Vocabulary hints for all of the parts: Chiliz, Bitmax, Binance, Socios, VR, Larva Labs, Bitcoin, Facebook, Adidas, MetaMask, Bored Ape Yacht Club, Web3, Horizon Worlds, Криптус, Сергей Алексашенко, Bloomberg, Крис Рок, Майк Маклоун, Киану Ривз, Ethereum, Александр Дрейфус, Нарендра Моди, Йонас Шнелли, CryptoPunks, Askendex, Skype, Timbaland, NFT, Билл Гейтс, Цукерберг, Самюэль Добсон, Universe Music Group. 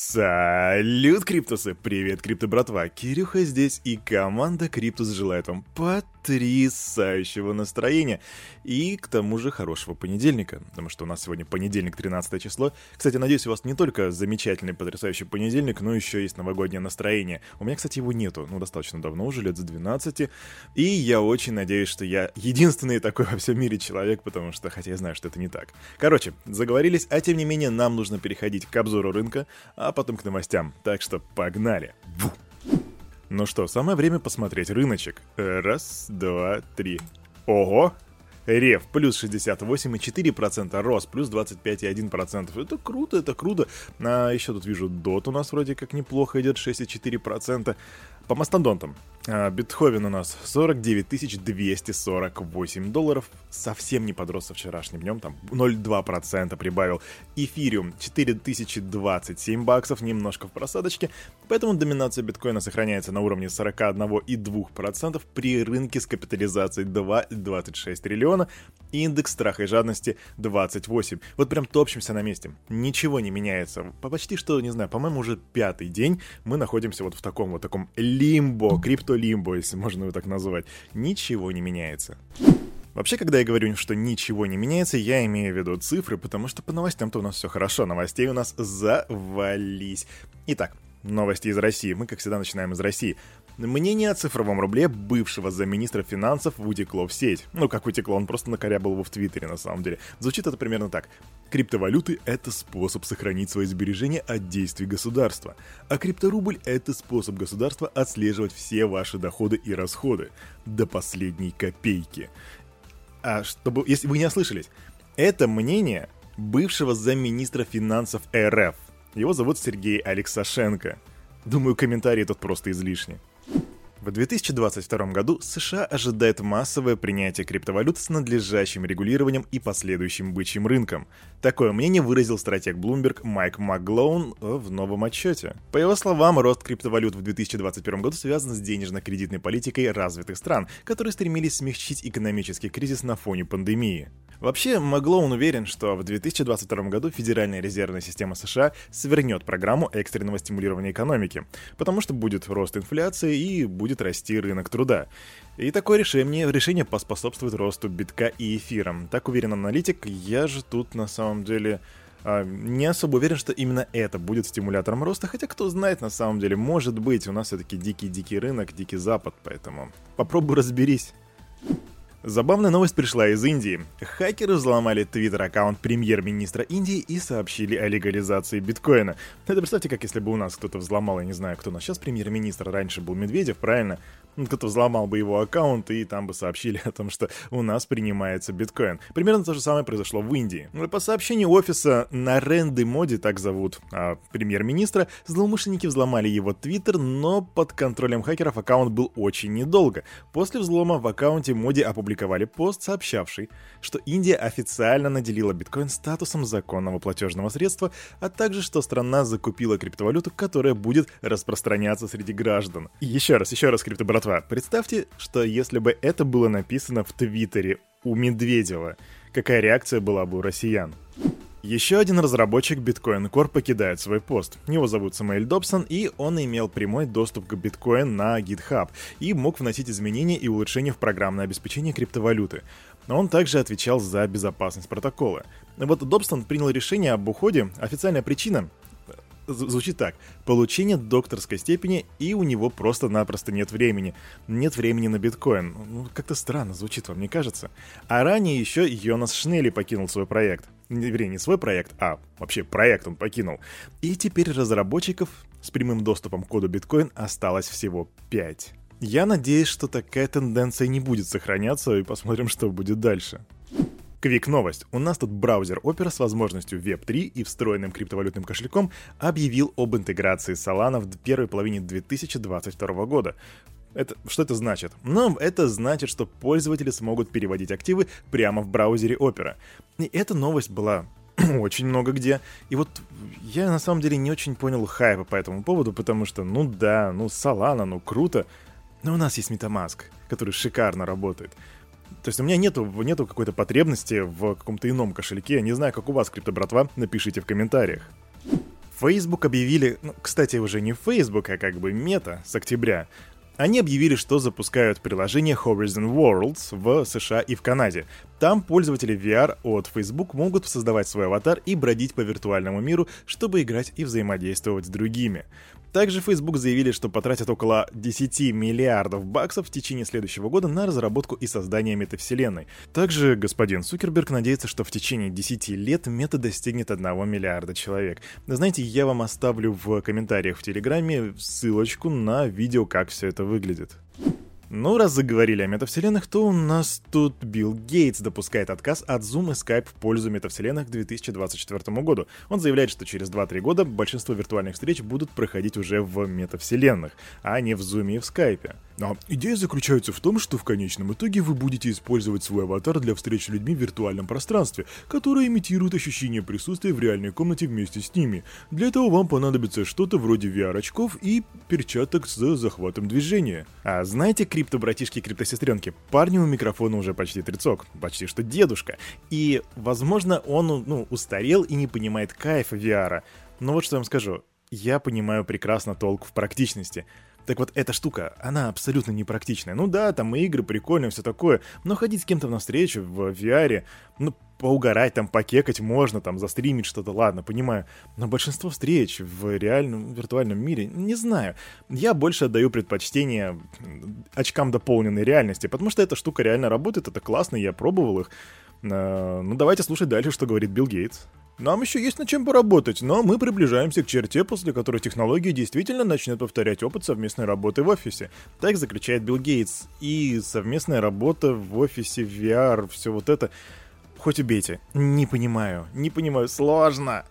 Салют, Криптусы! Привет, Крипто-братва! Кирюха здесь, и команда Криптус желает вам потрясающего настроения и, к тому же, хорошего понедельника, потому что у нас сегодня понедельник, 13 число. Кстати, надеюсь, у вас не только замечательный, потрясающий понедельник, но еще есть новогоднее настроение. У меня, кстати, его нету, достаточно давно уже, лет с 12, и я очень надеюсь, что я единственный такой во всем мире человек, потому что, хотя я знаю, что это не так. Короче, заговорились, а тем не менее, нам нужно переходить к обзору рынка, а потом к новостям. Так что погнали! Ну что, самое время посмотреть рыночек. Раз, два, три. Ого! Рев плюс 68,4%, рост плюс 25,1%. Это круто, это круто. А еще тут вижу, DOT у нас вроде как неплохо идет, 6,4%. По мастодонтам. Битховен у нас 49 248 долларов. Совсем не подрос со вчерашним днем, там 0,2% прибавил. Эфириум 4027 баксов, немножко в просадочке. Поэтому доминация биткоина сохраняется на уровне 41,2% при рынке с капитализацией 2,26 триллиона. И индекс страха и жадности 28. Вот прям топчемся на месте. Ничего не меняется. Почти что, не знаю, по-моему, уже пятый день мы находимся вот в таком лимбо, крипто-лимбо, если можно его так назвать. Ничего не меняется. Вообще, когда я говорю, что ничего не меняется, я имею в виду цифры, потому что по новостям-то у нас все хорошо, новостей у нас завались. Итак, новости из России. Мы, как всегда, начинаем из России. Мнение о цифровом рубле бывшего замминистра финансов утекло в сеть. Как утекло, он просто накорябал его в Твиттере на самом деле. Звучит это примерно так. Криптовалюты — это способ сохранить свои сбережения от действий государства. А крипторубль — это способ государства отслеживать все ваши доходы и расходы. До последней копейки. А чтобы... Если вы не ослышались, это мнение бывшего замминистра финансов РФ. Его зовут Сергей Алексашенко. Думаю, комментарии тут просто излишни. В 2022 году США ожидает массовое принятие криптовалют с надлежащим регулированием и последующим бычьим рынком. Такое мнение выразил стратег Bloomberg Майк Маклоун в новом отчете. По его словам, рост криптовалют в 2021 году связан с денежно-кредитной политикой развитых стран, которые стремились смягчить экономический кризис на фоне пандемии. Вообще, Маклоун уверен, что в 2022 году Федеральная резервная система США свернет программу экстренного стимулирования экономики, потому что будет рост инфляции и будет расти рынок труда. И такое решение поспособствует росту битка и эфира. Так уверен аналитик, я же тут на самом деле не особо уверен, что именно это будет стимулятором роста, хотя кто знает на самом деле, может быть, у нас все-таки дикий-дикий рынок, дикий запад, поэтому попробуй разберись. Забавная новость пришла из Индии. Хакеры взломали твиттер-аккаунт премьер-министра Индии и сообщили о легализации биткоина. Это представьте, как если бы у нас кто-то взломал, я не знаю, кто у нас сейчас премьер-министр, раньше был Медведев, правильно? Кто-то взломал бы его аккаунт, и там бы сообщили о том, что у нас принимается биткоин. Примерно то же самое произошло в Индии. По сообщению офиса Наренды Моди, так зовут премьер-министра, злоумышленники взломали его твиттер, но под контролем хакеров аккаунт был очень недолго. После взлома в аккаунте Моди опубликовали пост, сообщавший, что Индия официально наделила биткоин статусом законного платежного средства, а также, что страна закупила криптовалюту, которая будет распространяться среди граждан. И еще раз, крипто-братва, представьте, что если бы это было написано в Твиттере у Медведева, какая реакция была бы у россиян? Еще один разработчик Bitcoin Core покидает свой пост. Его зовут Самюэль Добсон, и он имел прямой доступ к Bitcoin на GitHub и мог вносить изменения и улучшения в программное обеспечение криптовалюты. Но он также отвечал за безопасность протокола. Добсон принял решение об уходе. Официальная причина звучит так. Получение докторской степени, и у него просто-напросто нет времени. Нет времени на биткоин. Как-то странно звучит, вам не кажется? А ранее еще Йонас Шнелли покинул свой проект. Вернее, не свой проект, а вообще проект он покинул. И теперь разработчиков с прямым доступом к коду биткоин осталось всего 5. Я надеюсь, что такая тенденция не будет сохраняться, и посмотрим, что будет дальше. Квик-новость. У нас тут браузер Opera с возможностью Web3 и встроенным криптовалютным кошельком объявил об интеграции Solana в первой половине 2022 года. Что это значит? Это значит, что пользователи смогут переводить активы прямо в браузере Opera. И эта новость была очень много где. И я на самом деле не очень понял хайпа по этому поводу, потому что, Solana, круто. Но у нас есть MetaMask, который шикарно работает. То есть у меня нету какой-то потребности в каком-то ином кошельке. Я не знаю, как у вас, крипто-братва, напишите в комментариях. Facebook объявили, ну, кстати, уже не Facebook, а как бы Meta с октября. Они объявили, что запускают приложение Horizon Worlds в США и в Канаде. Там пользователи VR от Facebook могут создавать свой аватар и бродить по виртуальному миру, чтобы играть и взаимодействовать с другими. Также Facebook заявили, что потратят около 10 миллиардов баксов в течение следующего года на разработку и создание метавселенной. Также господин Цукерберг надеется, что в течение 10 лет мета достигнет 1 миллиарда человек. Знаете, я вам оставлю в комментариях в Телеграме ссылочку на видео, как все это выглядит. Ну, раз заговорили о метавселенных, то у нас тут Билл Гейтс допускает отказ от Zoom и Skype в пользу метавселенных к 2024 году. Он заявляет, что через 2-3 года большинство виртуальных встреч будут проходить уже в метавселенных, а не в Zoom и в Skype. А идея заключается в том, что в конечном итоге вы будете использовать свой аватар для встреч с людьми в виртуальном пространстве, которое имитирует ощущение присутствия в реальной комнате вместе с ними. Для этого вам понадобится что-то вроде VR-очков и перчаток с захватом движения. А знаете, крипто-братишки и крипто-сестренки, парню у микрофона уже почти тридцок, почти что дедушка. И, возможно, он, устарел и не понимает кайфа VR. Но вот что я вам скажу, я понимаю прекрасно толк в практичности. Так вот, эта штука, она абсолютно непрактичная. Ну да, там игры прикольные, все такое, но ходить с кем-то навстречу в VR, поугарать, там, покекать можно, там, застримить что-то, ладно, понимаю. Но большинство встреч в реальном, виртуальном мире, не знаю. Я больше отдаю предпочтение очкам дополненной реальности, потому что эта штука реально работает, это классно, я пробовал их. Ну давайте слушать дальше, что говорит Билл Гейтс. Нам еще есть над чем поработать, но мы приближаемся к черте, после которой технологии действительно начнут повторять опыт совместной работы в офисе. Так заключает Билл Гейтс. И совместная работа в офисе, VR, все вот это. Хоть убейте. Не понимаю, сложно.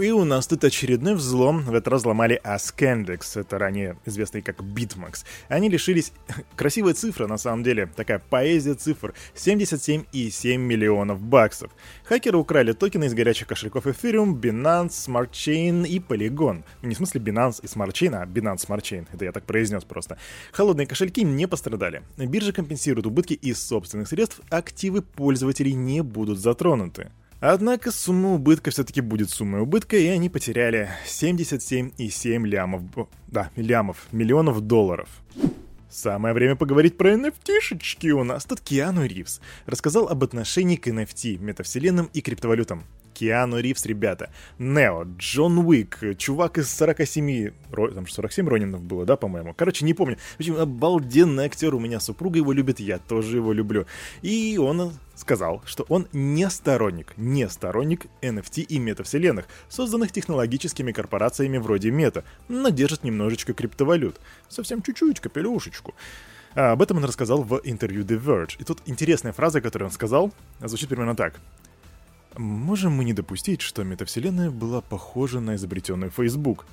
И у нас тут очередной взлом. В этот раз взломали Askendex, это ранее известный как Bitmax. Они лишились... Красивая цифра, на самом деле. Такая поэзия цифр. 77,7 миллионов баксов. Хакеры украли токены из горячих кошельков Ethereum, Binance, Smart Chain и Polygon. Не в смысле Binance и Smart Chain, а Binance Smart Chain. Это я так произнес просто. Холодные кошельки не пострадали. Биржа компенсирует убытки из собственных средств. Активы пользователей не будут затронуты. Однако сумма убытка все-таки будет суммой убытка, и они потеряли 77,7 миллионов долларов. Самое время поговорить про NFT-шечки. У нас тут Киану Ривз рассказал об отношении к NFT, метавселенным и криптовалютам. Киану Ривз, ребята. Нео, Джон Уик, чувак из 47 Ронинов было, да, по-моему? Короче, не помню. В общем, обалденный актер, у меня супруга его любит, я тоже его люблю. И он сказал, что он не сторонник NFT и метавселенных, созданных технологическими корпорациями вроде Мета, но держит немножечко криптовалют. Совсем чуть-чуть, капелюшечку. А об этом он рассказал в интервью The Verge. И тут интересная фраза, которую он сказал, звучит примерно так. Можем мы не допустить, что метавселенная была похожа на изобретенную Facebook?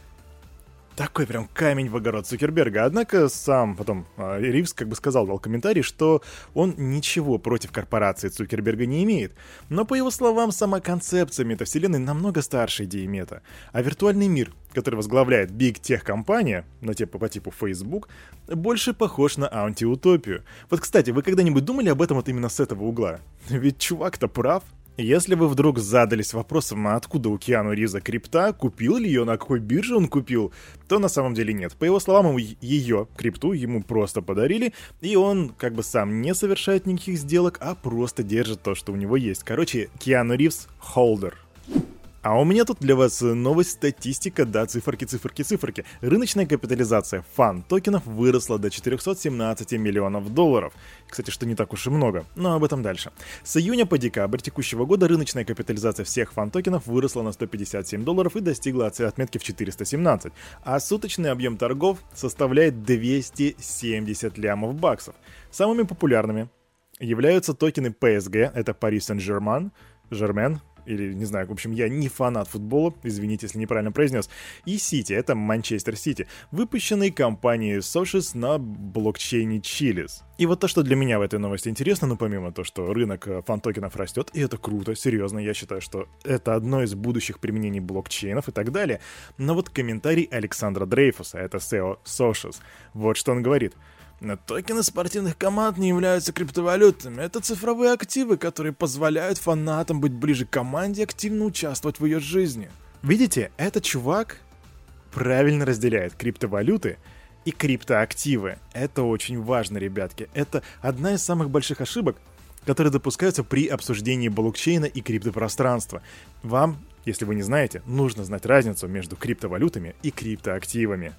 Такой прям камень в огород Цукерберга. Однако сам потом Ривз дал комментарий, что он ничего против корпорации Цукерберга не имеет. Но по его словам, сама концепция метавселенной намного старше идеи мета. А виртуальный мир, который возглавляет Big Tech компания, по типу Facebook, больше похож на антиутопию. Вот, кстати, вы когда-нибудь думали об этом вот именно с этого угла? Ведь чувак-то прав. Если вы вдруг задались вопросом, а откуда у Киану Ривза крипта, купил ли ее, на какой бирже он купил, то на самом деле нет. По его словам, ее крипту ему просто подарили, и он сам не совершает никаких сделок, а просто держит то, что у него есть. Короче, Киану Ривз — холдер. А у меня тут для вас новость, статистика, да, циферки. Рыночная капитализация фан-токенов выросла до 417 миллионов долларов. Кстати, что не так уж и много, но об этом дальше. С июня по декабрь текущего года рыночная капитализация всех фан-токенов выросла на 157 долларов и достигла отметки в 417, а суточный объем торгов составляет 270 лямов баксов. Самыми популярными являются токены PSG, это Paris Saint-Germain, или не знаю, в общем, я не фанат футбола, извините, если неправильно произнес, и Сити, это Манчестер Сити, выпущенные компанией Socios на блокчейне Chiliz. И вот то, что для меня в этой новости интересно, помимо того, что рынок фан-токенов растет, и это круто, серьезно, я считаю, что это одно из будущих применений блокчейнов и так далее, но вот комментарий Александра Дрейфуса, это CEO Socios, вот что он говорит. Токены спортивных команд не являются криптовалютами. Это цифровые активы, которые позволяют фанатам быть ближе к команде и активно участвовать в ее жизни. Видите, этот чувак правильно разделяет криптовалюты и криптоактивы. Это очень важно, ребятки. Это одна из самых больших ошибок, которые допускаются при обсуждении блокчейна и криптопространства. Вам, если вы не знаете, нужно знать разницу между криптовалютами и криптоактивами.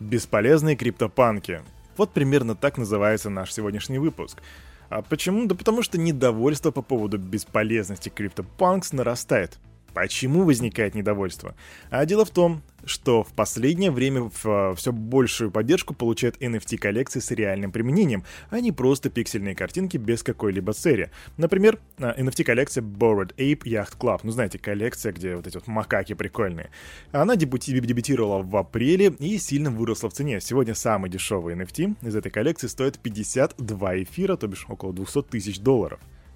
Бесполезные криптопанки. Вот примерно так называется наш сегодняшний выпуск. А почему? Да потому что недовольство по поводу бесполезности CryptoPunks нарастает. Почему возникает недовольство? А дело в том, что в последнее время все большую поддержку получают NFT-коллекции с реальным применением, а не просто пиксельные картинки без какой-либо цели. Например, NFT-коллекция Bored Ape Yacht Club. Ну, знаете, коллекция, где вот эти вот макаки прикольные. Она дебютировала в апреле и сильно выросла в цене. Сегодня самый дешевый NFT из этой коллекции стоит 52 эфира, то бишь около $200 тысяч.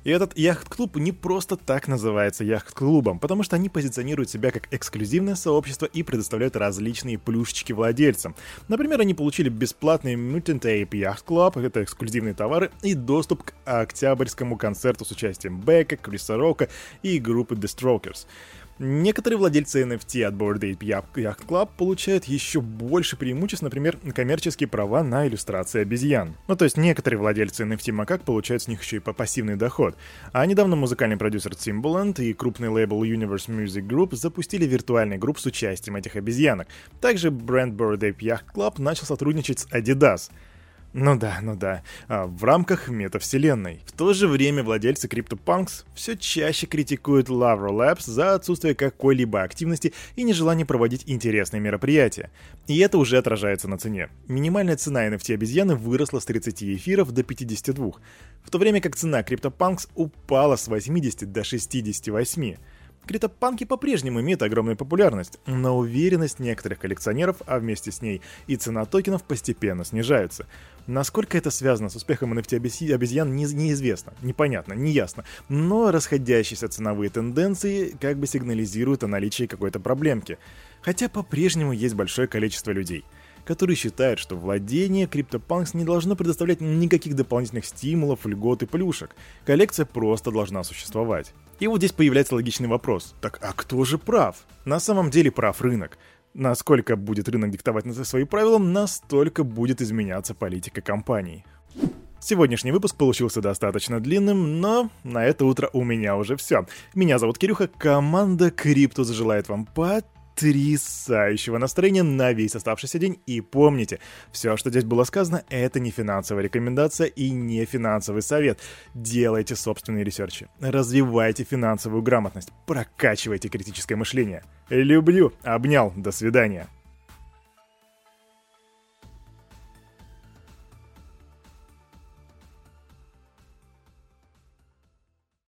И этот яхт-клуб не просто так называется яхт-клубом, потому что они позиционируют себя как эксклюзивное сообщество и предоставляют различные плюшечки владельцам. Например, они получили бесплатный Mutant Ape Yacht Club, это эксклюзивные товары, и доступ к октябрьскому концерту с участием Бека, Криса Рока и группы The Strokers. Некоторые владельцы NFT от Bored Ape Yacht Club получают еще больше преимуществ, например, коммерческие права на иллюстрации обезьян. Ну, то есть некоторые владельцы NFT макак получают с них еще и пассивный доход. А недавно музыкальный продюсер Timbaland и крупный лейбл Universe Music Group запустили виртуальный групп с участием этих обезьянок. Также бренд Bored Ape Yacht Club начал сотрудничать с Adidas. Ну да. В рамках метавселенной. В то же время владельцы CryptoPunks все чаще критикуют Larva Labs за отсутствие какой-либо активности и нежелание проводить интересные мероприятия. И это уже отражается на цене. Минимальная цена NFT-обезьяны выросла с 30 эфиров до 52, в то время как цена CryptoPunks упала с 80 до 68. Криптопанки по-прежнему имеют огромную популярность, но уверенность некоторых коллекционеров, а вместе с ней и цена токенов постепенно снижаются. Насколько это связано с успехом NFT-обезьян, неизвестно, непонятно, неясно, но расходящиеся ценовые тенденции как бы сигнализируют о наличии какой-то проблемки. Хотя по-прежнему есть большое количество людей, которые считают, что владение CryptoPunks не должно предоставлять никаких дополнительных стимулов, льгот и плюшек. Коллекция просто должна существовать. И вот здесь появляется логичный вопрос. Так а кто же прав? На самом деле прав рынок. Насколько будет рынок диктовать свои правила, настолько будет изменяться политика компаний. Сегодняшний выпуск получился достаточно длинным, но на это утро у меня уже все. Меня зовут Кирюха, команда Криптус желает вам потрясающего настроения на весь оставшийся день. И помните, все, что здесь было сказано, это не финансовая рекомендация и не финансовый совет. Делайте собственные ресерчи, развивайте финансовую грамотность, прокачивайте критическое мышление. Люблю, обнял, до свидания.